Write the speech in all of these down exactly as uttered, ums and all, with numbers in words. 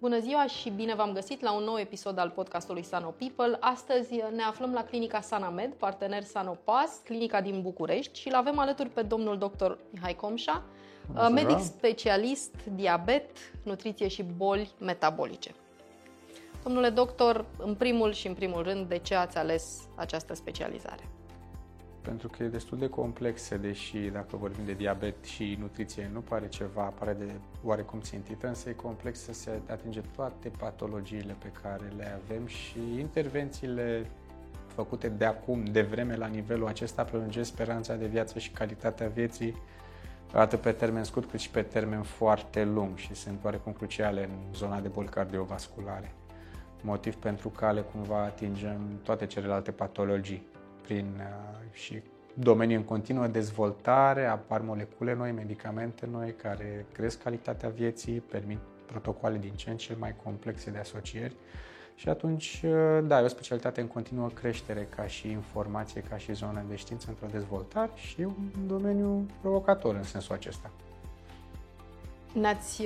Bună ziua și bine v-am găsit la un nou episod al podcastului Sano People. Astăzi ne aflăm la Clinica Sana Med, partener SanoPass, clinica din București, și l-avem alături pe domnul doctor Mihai Comșa, medic specialist, diabet, nutriție și boli metabolice. Domnule doctor, în primul și în primul rând, de ce ați ales această specializare? Pentru că e destul de complexă, deși dacă vorbim de diabet și nutriție nu pare ceva, pare de oarecum țintită, însă e complexă, se atinge toate patologiile pe care le avem și intervențiile făcute de acum, de vreme, la nivelul acesta prelungesc speranța de viață și calitatea vieții, atât pe termen scurt cât și pe termen foarte lung, și sunt oarecum cruciale în zona de boli cardiovasculare, motiv pentru care cumva atingem toate celelalte patologii. Prin și domenii în continuă dezvoltare, apar molecule noi, medicamente noi care cresc calitatea vieții, permit protocoale din ce în ce mai complexe de asocieri și atunci, da, e o specialitate în continuă creștere ca și informație, ca și zonă de știință într-o dezvoltare și un domeniu provocator în sensul acesta. Ne-ați,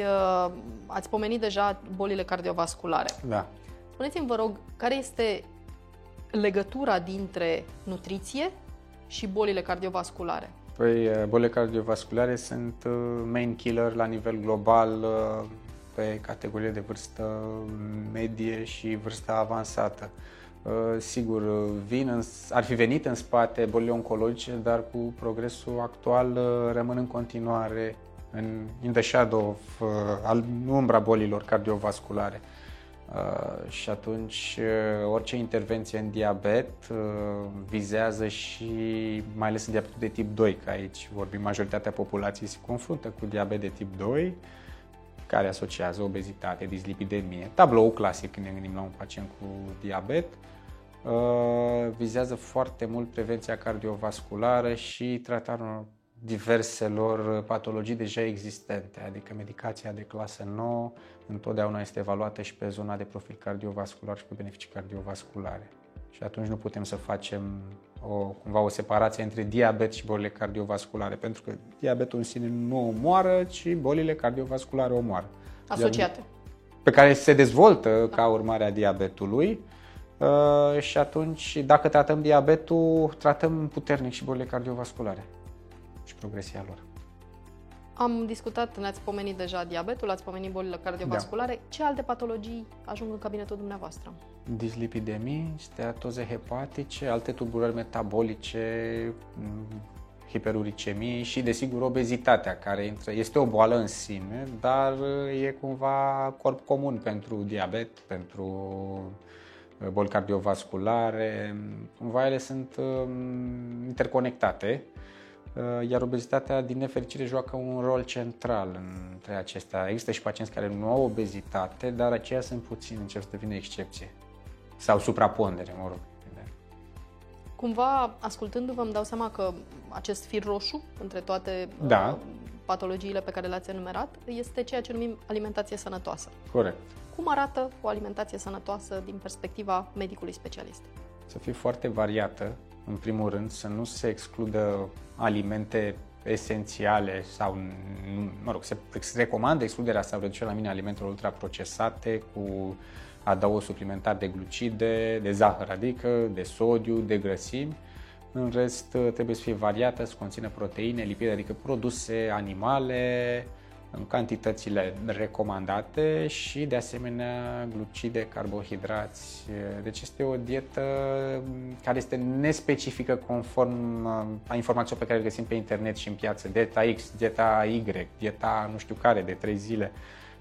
ați pomenit deja bolile cardiovasculare. Da. Spuneți-mi, vă rog, care este legătura dintre nutriție și bolile cardiovasculare? Păi, bolile cardiovasculare sunt main killer la nivel global pe categorie de vârstă medie și vârsta avansată. Sigur, vin în, ar fi venit în spate bolile oncologice, dar cu progresul actual rămân în continuare în in the shadow of, al umbra bolilor cardiovasculare. Uh, și atunci uh, orice intervenție în diabet uh, vizează și mai ales în diabetul de tip doi, că aici vorbim, majoritatea populației se confruntă cu diabet de tip doi, care asociază obezitate, dislipidemie, tablou clasic când ne gândim la un pacient cu diabet. Uh, vizează foarte mult prevenția cardiovasculară și tratarea diverselor patologii deja existente, adică medicația de clasă nouă întotdeauna este evaluată și pe zona de profil cardiovascular și pe beneficii cardiovasculare. Și atunci nu putem să facem o, cumva o separație între diabet și bolile cardiovasculare, pentru că diabetul în sine nu omoară, ci bolile cardiovasculare omoară. Asociate. Pe care se dezvoltă ca urmare a diabetului. Uh, și atunci, dacă tratăm diabetul, tratăm puternic și bolile cardiovasculare și progresia lor. Am discutat, ne-ați pomenit deja diabetul, ați pomenit bolile cardiovasculare. Da. Ce alte patologii ajung în cabinetul dumneavoastră? Dislipidemii, steatoze hepatice, alte tulburări metabolice, hiperuricemii și, desigur, obezitatea, care intră, este o boală în sine, dar e cumva corp comun pentru diabet, pentru boli cardiovasculare. Cumva ele sunt interconectate. Iar obezitatea, din nefericire, joacă un rol central între acestea. Există și pacienți care nu au obezitate, dar aceia sunt puțini, încep să devină excepție. Sau suprapondere, mă rog. Cumva, ascultându-vă, îmi dau seama că acest fir roșu, între toate da. patologiile pe care le-ați enumerat, este ceea ce numim alimentație sănătoasă. Corect. Cum arată o alimentație sănătoasă din perspectiva medicului specialist? Să fie foarte variată. În primul rând, să nu se excludă alimente esențiale sau, mă rog, se recomandă excluderea sau reducerea la mine alimentelor ultraprocesate cu adaos suplimentar de glucide, de zahăr, adică de sodiu, de grăsimi. În rest, trebuie să fie variată, să conțină proteine, lipide, adică produse animale în cantitățile recomandate și, de asemenea, glucide, carbohidrați. Deci este o dietă care este nespecifică conform a informațiilor pe care le găsim pe internet și în piață. Dieta X, dieta Y, dieta nu știu care, de trei zile.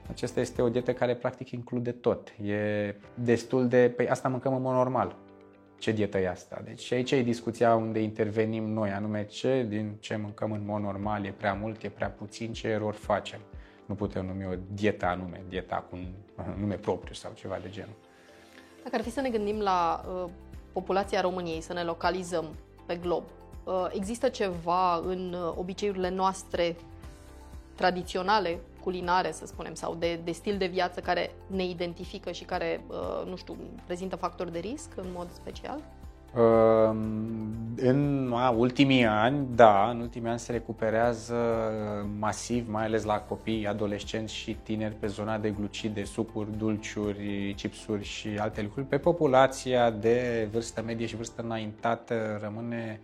Aceasta este o dietă care practic include tot. E destul de... Păi asta mâncăm în mod normal. Ce dietă e asta? Deci aici e discuția unde intervenim noi, anume ce din ce mâncăm în mod normal e prea mult, e prea puțin, ce erori facem. nu putem numi o dietă anume, dieta cu un nume propriu sau ceva de genul. Dacă ar fi să ne gândim la uh, populația României, să ne localizăm pe glob, uh, există ceva în uh, obiceiurile noastre tradiționale, culinare, să spunem, sau de, de stil de viață care ne identifică și care, uh, nu știu, prezintă factori de risc în mod special? Uh, în a, ultimii ani, da, în ultimii ani se recuperează masiv, mai ales la copii, adolescenți și tineri, pe zona de glucide, sucuri, dulciuri, chipsuri și alte lucruri. Pe populația de vârstă medie și vârstă înaintată rămâne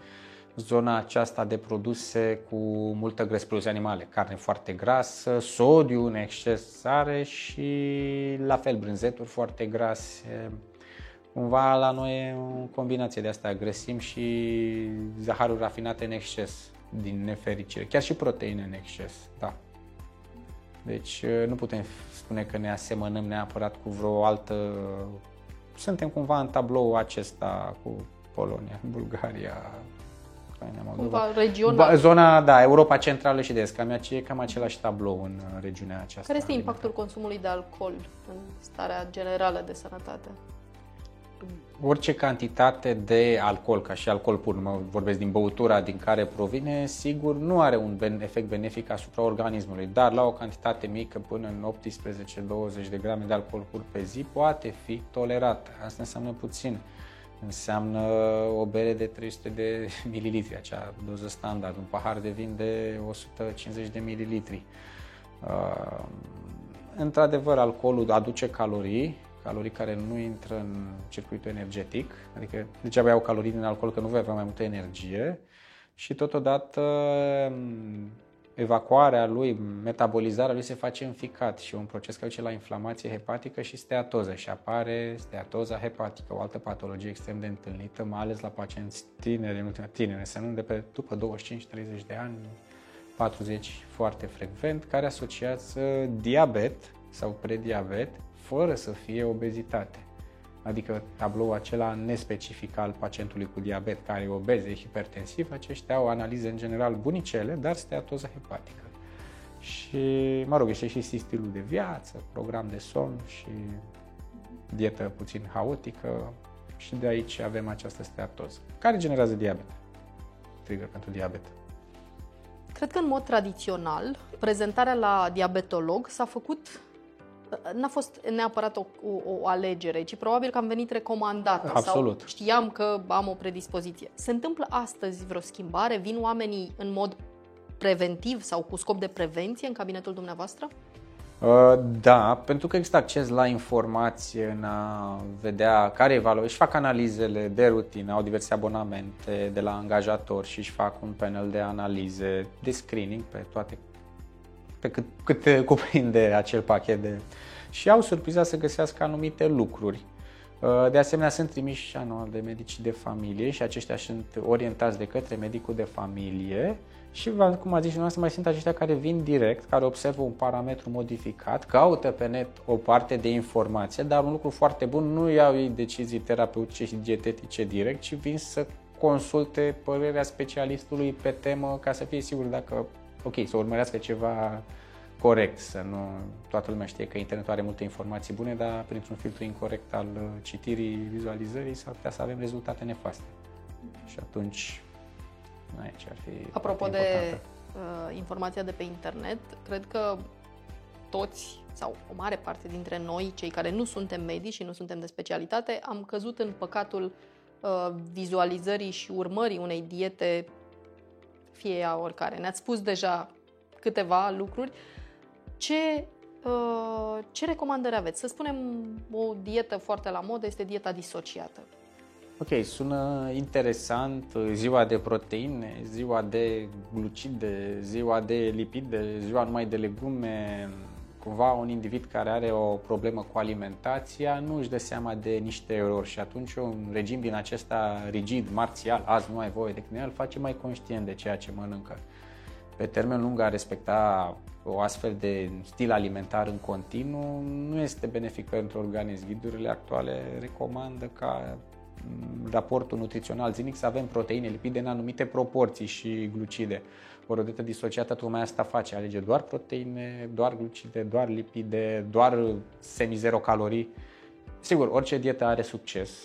zona aceasta de produse cu multă grăsime, animale, carne foarte grasă, sodiu în exces are și la fel brânzeturi foarte grase. Cumva la noi e o combinație de asta, grăsimi și zahăruri rafinate în exces, din nefericire, chiar și proteine în exces, da. Deci nu putem spune că ne asemănăm neapărat cu vreo altă, suntem cumva în tablou acesta cu Polonia, Bulgaria, cumva regional. Zona, da, Europa Centrală și de Est, cam, e cam același tablou în regiunea aceasta. Care este impactul consumului de alcool în starea generală de sănătate? Orice cantitate de alcool, ca și alcool pur, mă vorbesc din băutura din care provine, sigur nu are un efect benefic asupra organismului, dar la o cantitate mică până în optsprezece douăzeci de grame de alcool pur pe zi poate fi tolerată. Asta înseamnă puțin. Înseamnă o bere de trei sute de mililitri, acea doză standard, un pahar de vin de o sută cincizeci de mililitri. Uh, într-adevăr, alcoolul aduce calorii, calorii care nu intră în circuitul energetic, adică degeaba iau calorii din alcool că nu vei avea mai multă energie și totodată evacuarea lui, metabolizarea lui se face în ficat și un proces care duce la inflamație hepatică și steatoză și apare steatoza hepatică, o altă patologie extrem de întâlnită, mai ales la pacienți tineri, tineri însemnând de pe după douăzeci și cinci treizeci de ani, patruzeci foarte frecvent, care asociază diabet sau prediabet fără să fie obezitate, adică tabloul acela nespecific al pacientului cu diabet care e obez, e hipertensiv, aceștia au analize în general bunicele, dar steatoza hepatică. Și, mă rog, este și stilul de viață, program de somn și dietă puțin haotică și de aici avem această steatoză, care generează diabet, trigger pentru diabet. Cred că în mod tradițional, prezentarea la diabetolog s-a făcut... N-a fost neapărat o, o, o alegere, ci probabil că am venit recomandată. Absolut. Sau știam că am o predispoziție. Se întâmplă astăzi vreo schimbare? Vin oamenii în mod preventiv sau cu scop de prevenție în cabinetul dumneavoastră? Da, pentru că există acces la informație în a vedea care e valoarea. Își fac analizele de rutină, au diverse abonamente de la angajator și își fac un panel de analize, de screening pe toate pe cât, cât cuprinde acel pachet de... și au surpriza să găsească anumite lucruri. De asemenea, sunt trimiși anual de medici de familie și aceștia sunt orientați de către medicul de familie și, cum a zis și noastră, mai sunt aceștia care vin direct, care observă un parametru modificat, caută pe net o parte de informație, dar un lucru foarte bun, nu iau ei decizii terapeutice și dietetice direct, ci vin să consulte părerea specialistului pe temă ca să fie sigur dacă ok, să urmărească ceva corect, să nu... Toată lumea știe că internetul are multe informații bune, dar printr-un filtru incorect al citirii, vizualizării, s-ar putea să avem rezultate nefaste. Și atunci, aici ar fi... Apropo de uh, informația de pe internet, cred că toți, sau o mare parte dintre noi, cei care nu suntem medici și nu suntem de specialitate, am căzut în păcatul uh, vizualizării și urmării unei diete, fie ea oricare. Ne-ați spus deja câteva lucruri. Ce, uh, ce recomandări aveți? Să spunem, o dietă foarte la modă este dieta disociată. Ok, sună interesant. Ziua de proteine, ziua de glucide, ziua de lipide, ziua numai de legume. Cumva un individ care are o problemă cu alimentația nu își dă seama de niște erori și atunci un regim din acesta rigid, marțial, azi nu ai voie de chinel, îl face mai conștient de ceea ce mănâncă. Pe termen lung a respecta o astfel de stil alimentar în continuu nu este benefic pentru organism. Ghidurile actuale recomandă ca raportul nutrițional zilnic să avem proteine, lipide în anumite proporții și glucide. O dietă disociată tocmai asta face, alege doar proteine, doar glucide, doar lipide, doar semi-zero calorii. Sigur, orice dietă are succes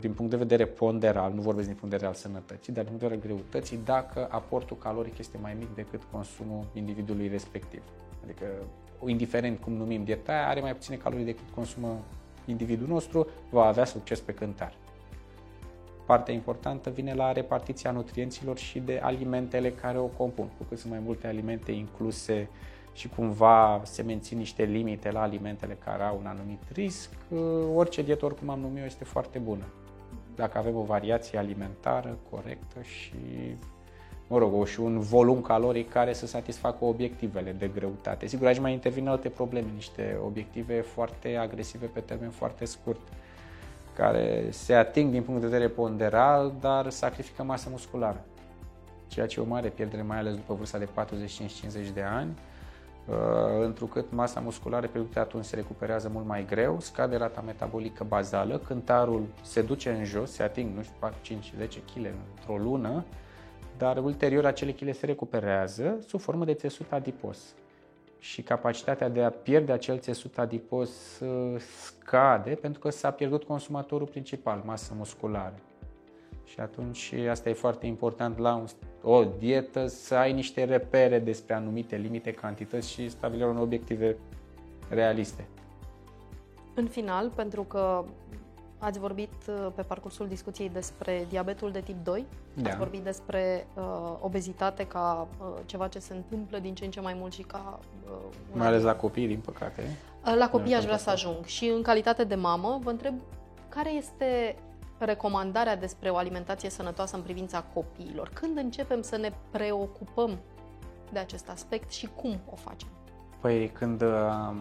din punct de vedere ponderal, nu vorbesc din punct de vedere al sănătății, dar din punct de vedere greutății, dacă aportul caloric este mai mic decât consumul individului respectiv. Adică, indiferent cum numim dieta aia, are mai puține calorii decât consumă individul nostru, va avea succes pe cântare. Partea importantă vine la repartiția nutrienților și de alimentele care o compun. Cu cât sunt mai multe alimente incluse și cumva se mențin niște limite la alimentele care au un anumit risc, orice dietă, oricum am numit-o, este foarte bună. Dacă avem o variație alimentară corectă și, mă rog, și un volum caloric care să satisfacă obiectivele de greutate. Sigur, aici mai intervin alte probleme, niște obiective foarte agresive pe termen foarte scurt, care se ating din punct de vedere ponderal, dar sacrifică masă musculară, ceea ce e o mare pierdere, mai ales după vârsta de patruzeci și cinci cincizeci de ani, întrucât masa musculară pierdută atunci se recuperează mult mai greu, scade rata metabolică bazală, cântarul se duce în jos, se ating, nu știu, cinci la zece kg într-o lună, dar ulterior acele chile se recuperează sub formă de țesut adipos. Și capacitatea de a pierde acel țesut adipos scade pentru că s-a pierdut consumatorul principal, masă musculară. Și atunci asta e foarte important la un, o dietă, să ai niște repere despre anumite limite, cantități și stabilirea unor obiective realiste. În final, pentru că ați vorbit pe parcursul discuției despre diabetul de tip doi, da. Ați vorbit despre uh, obezitate ca uh, ceva ce se întâmplă din ce în ce mai mult și ca... Uh, mai ales la copii, din păcate. Uh, la copii aș vrea să ajung și în calitate de mamă vă întreb care este recomandarea despre o alimentație sănătoasă în privința copiilor. Când începem să ne preocupăm de acest aspect și cum o facem? Păi când... Uh...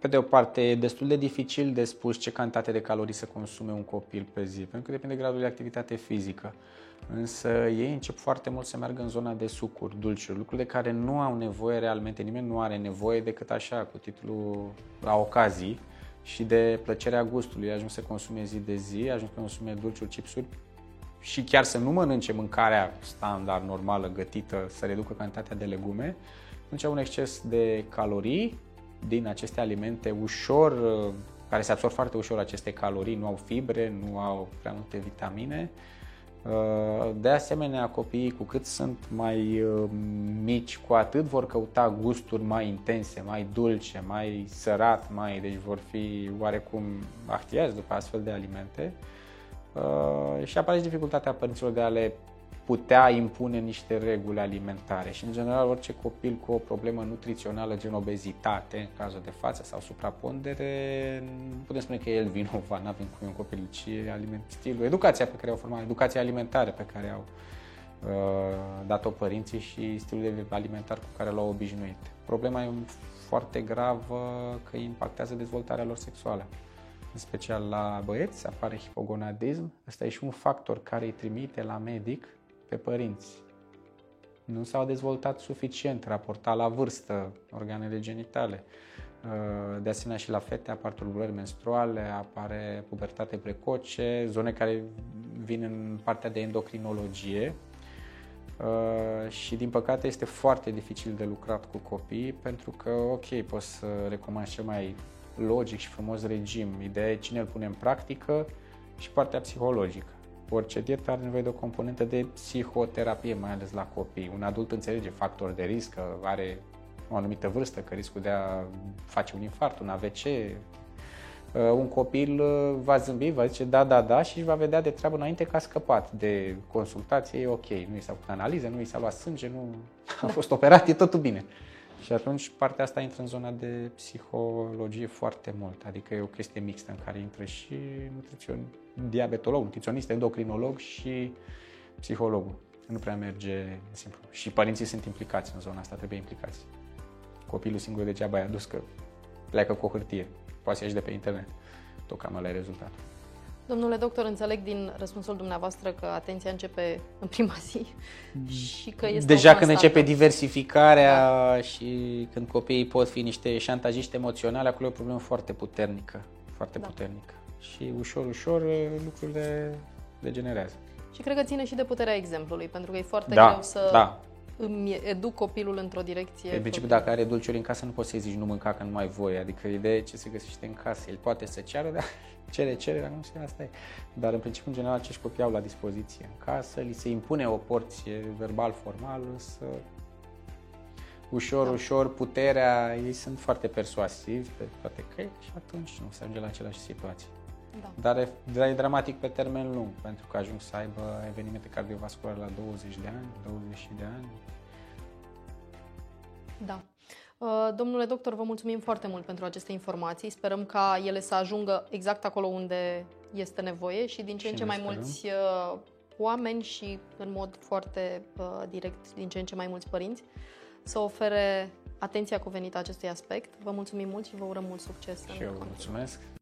Pe de o parte, e destul de dificil de spus ce cantitate de calorii să consume un copil pe zi, pentru că depinde de gradul de activitate fizică. Însă ei încep foarte mult să meargă în zona de sucuri, dulciuri, lucruri de care nu au nevoie realmente, nimeni nu are nevoie decât așa, cu titlul la ocazii și de plăcerea gustului. Ajung să consume zi de zi, ajung să consume dulciuri, chipsuri și chiar să nu mănânce mâncarea standard, normală, gătită, să reducă cantitatea de legume. Atunci au un exces de calorii din aceste alimente ușor, care se absorb foarte ușor aceste calorii, nu au fibre, nu au prea multe vitamine. De asemenea, copiii, cu cât sunt mai mici, cu atât vor căuta gusturi mai intense, mai dulce, mai sărat, mai, deci vor fi oarecum ahtiați după astfel de alimente. Și apare și dificultatea părinților de a le putea impune niște reguli alimentare și, în general, orice copil cu o problemă nutrițională, gen obezitate, în cazul de față, sau suprapondere, nu putem spune că e el vinovat, nu avem cu un copil, ci aliment, stilul, educația pe care au format, educația alimentară pe care au uh, dat-o părinții și stilul de alimentar cu care l-au obișnuit. Problema e foarte gravă că impactează dezvoltarea lor sexuală. În special la băieți apare hipogonadism, ăsta e și un factor care îi trimite la medic pe părinți. Nu s-au dezvoltat suficient, raportat la vârstă, organele genitale. De asemenea și la fete apar tulburări menstruale, apare pubertate precoce, zone care vin în partea de endocrinologie și, din păcate, este foarte dificil de lucrat cu copiii pentru că, ok, poți să recomanzi cel mai logic și frumos regim, ideea e cine îl pune în practică și partea psihologică. Orice dietă are nevoie de o componentă de psihoterapie, mai ales la copii. Un adult înțelege factori de risc, că are o anumită vârstă, că riscul de a face un infart, un A V C. Un copil va zâmbi, va zice da, da, da și va vedea de treabă înainte că a scăpat de consultație, e ok, nu i s-a făcut analize, nu i s-a luat sânge, nu a fost operat, e totul bine. Și atunci partea asta intră în zona de psihologie foarte mult, adică e o chestie mixtă în care intră și nutrițion, diabetolog, nutriționist, endocrinolog și psihologul. Nu prea merge simplu. Și părinții sunt implicați în zona asta, trebuie implicați. Copilul singur degeaba i-a dus că pleacă cu o hârtie, poate să ieși de pe internet. Tot cam ăla e rezultatul. Domnule doctor, înțeleg din răspunsul dumneavoastră că atenția începe în prima zi și că este deja când începe diversificarea, da. Și când copiii pot fi niște șantajiști emoționali, acolo e o problemă foarte puternică, foarte da. puternică. și ușor, ușor lucrurile degenerează. Și cred că ține și de puterea exemplului, pentru că e foarte da, greu să da. îmi educ copilul într-o direcție. Pe principiu, dacă are dulciuri în casă, nu poți să-i zici nu mânca, că nu mai voi. Adică ideea e ce se găsește în casă. El poate să ceară, dar cere, cere, dar nu știu, asta e. Dar în principiu, în general, acești copii au la dispoziție în casă, li se impune o porție verbal-formal, însă ușor, da. ușor, puterea, ei sunt foarte persuasivi pe toate căi și atunci nu se ajunge la aceleași situații. Da. Dar, dar e dramatic pe termen lung, pentru că ajung să aibă evenimente cardiovasculare la douăzeci de ani, douăzeci de ani. Da. Domnule doctor, vă mulțumim foarte mult pentru aceste informații. Sperăm ca ele să ajungă exact acolo unde este nevoie și din ce în ce mai mulți oameni și în mod foarte direct din ce în ce mai mulți părinți să ofere atenția cuvenită acestui aspect. Vă mulțumim mult și vă urăm mult succes. Și eu vă mulțumesc.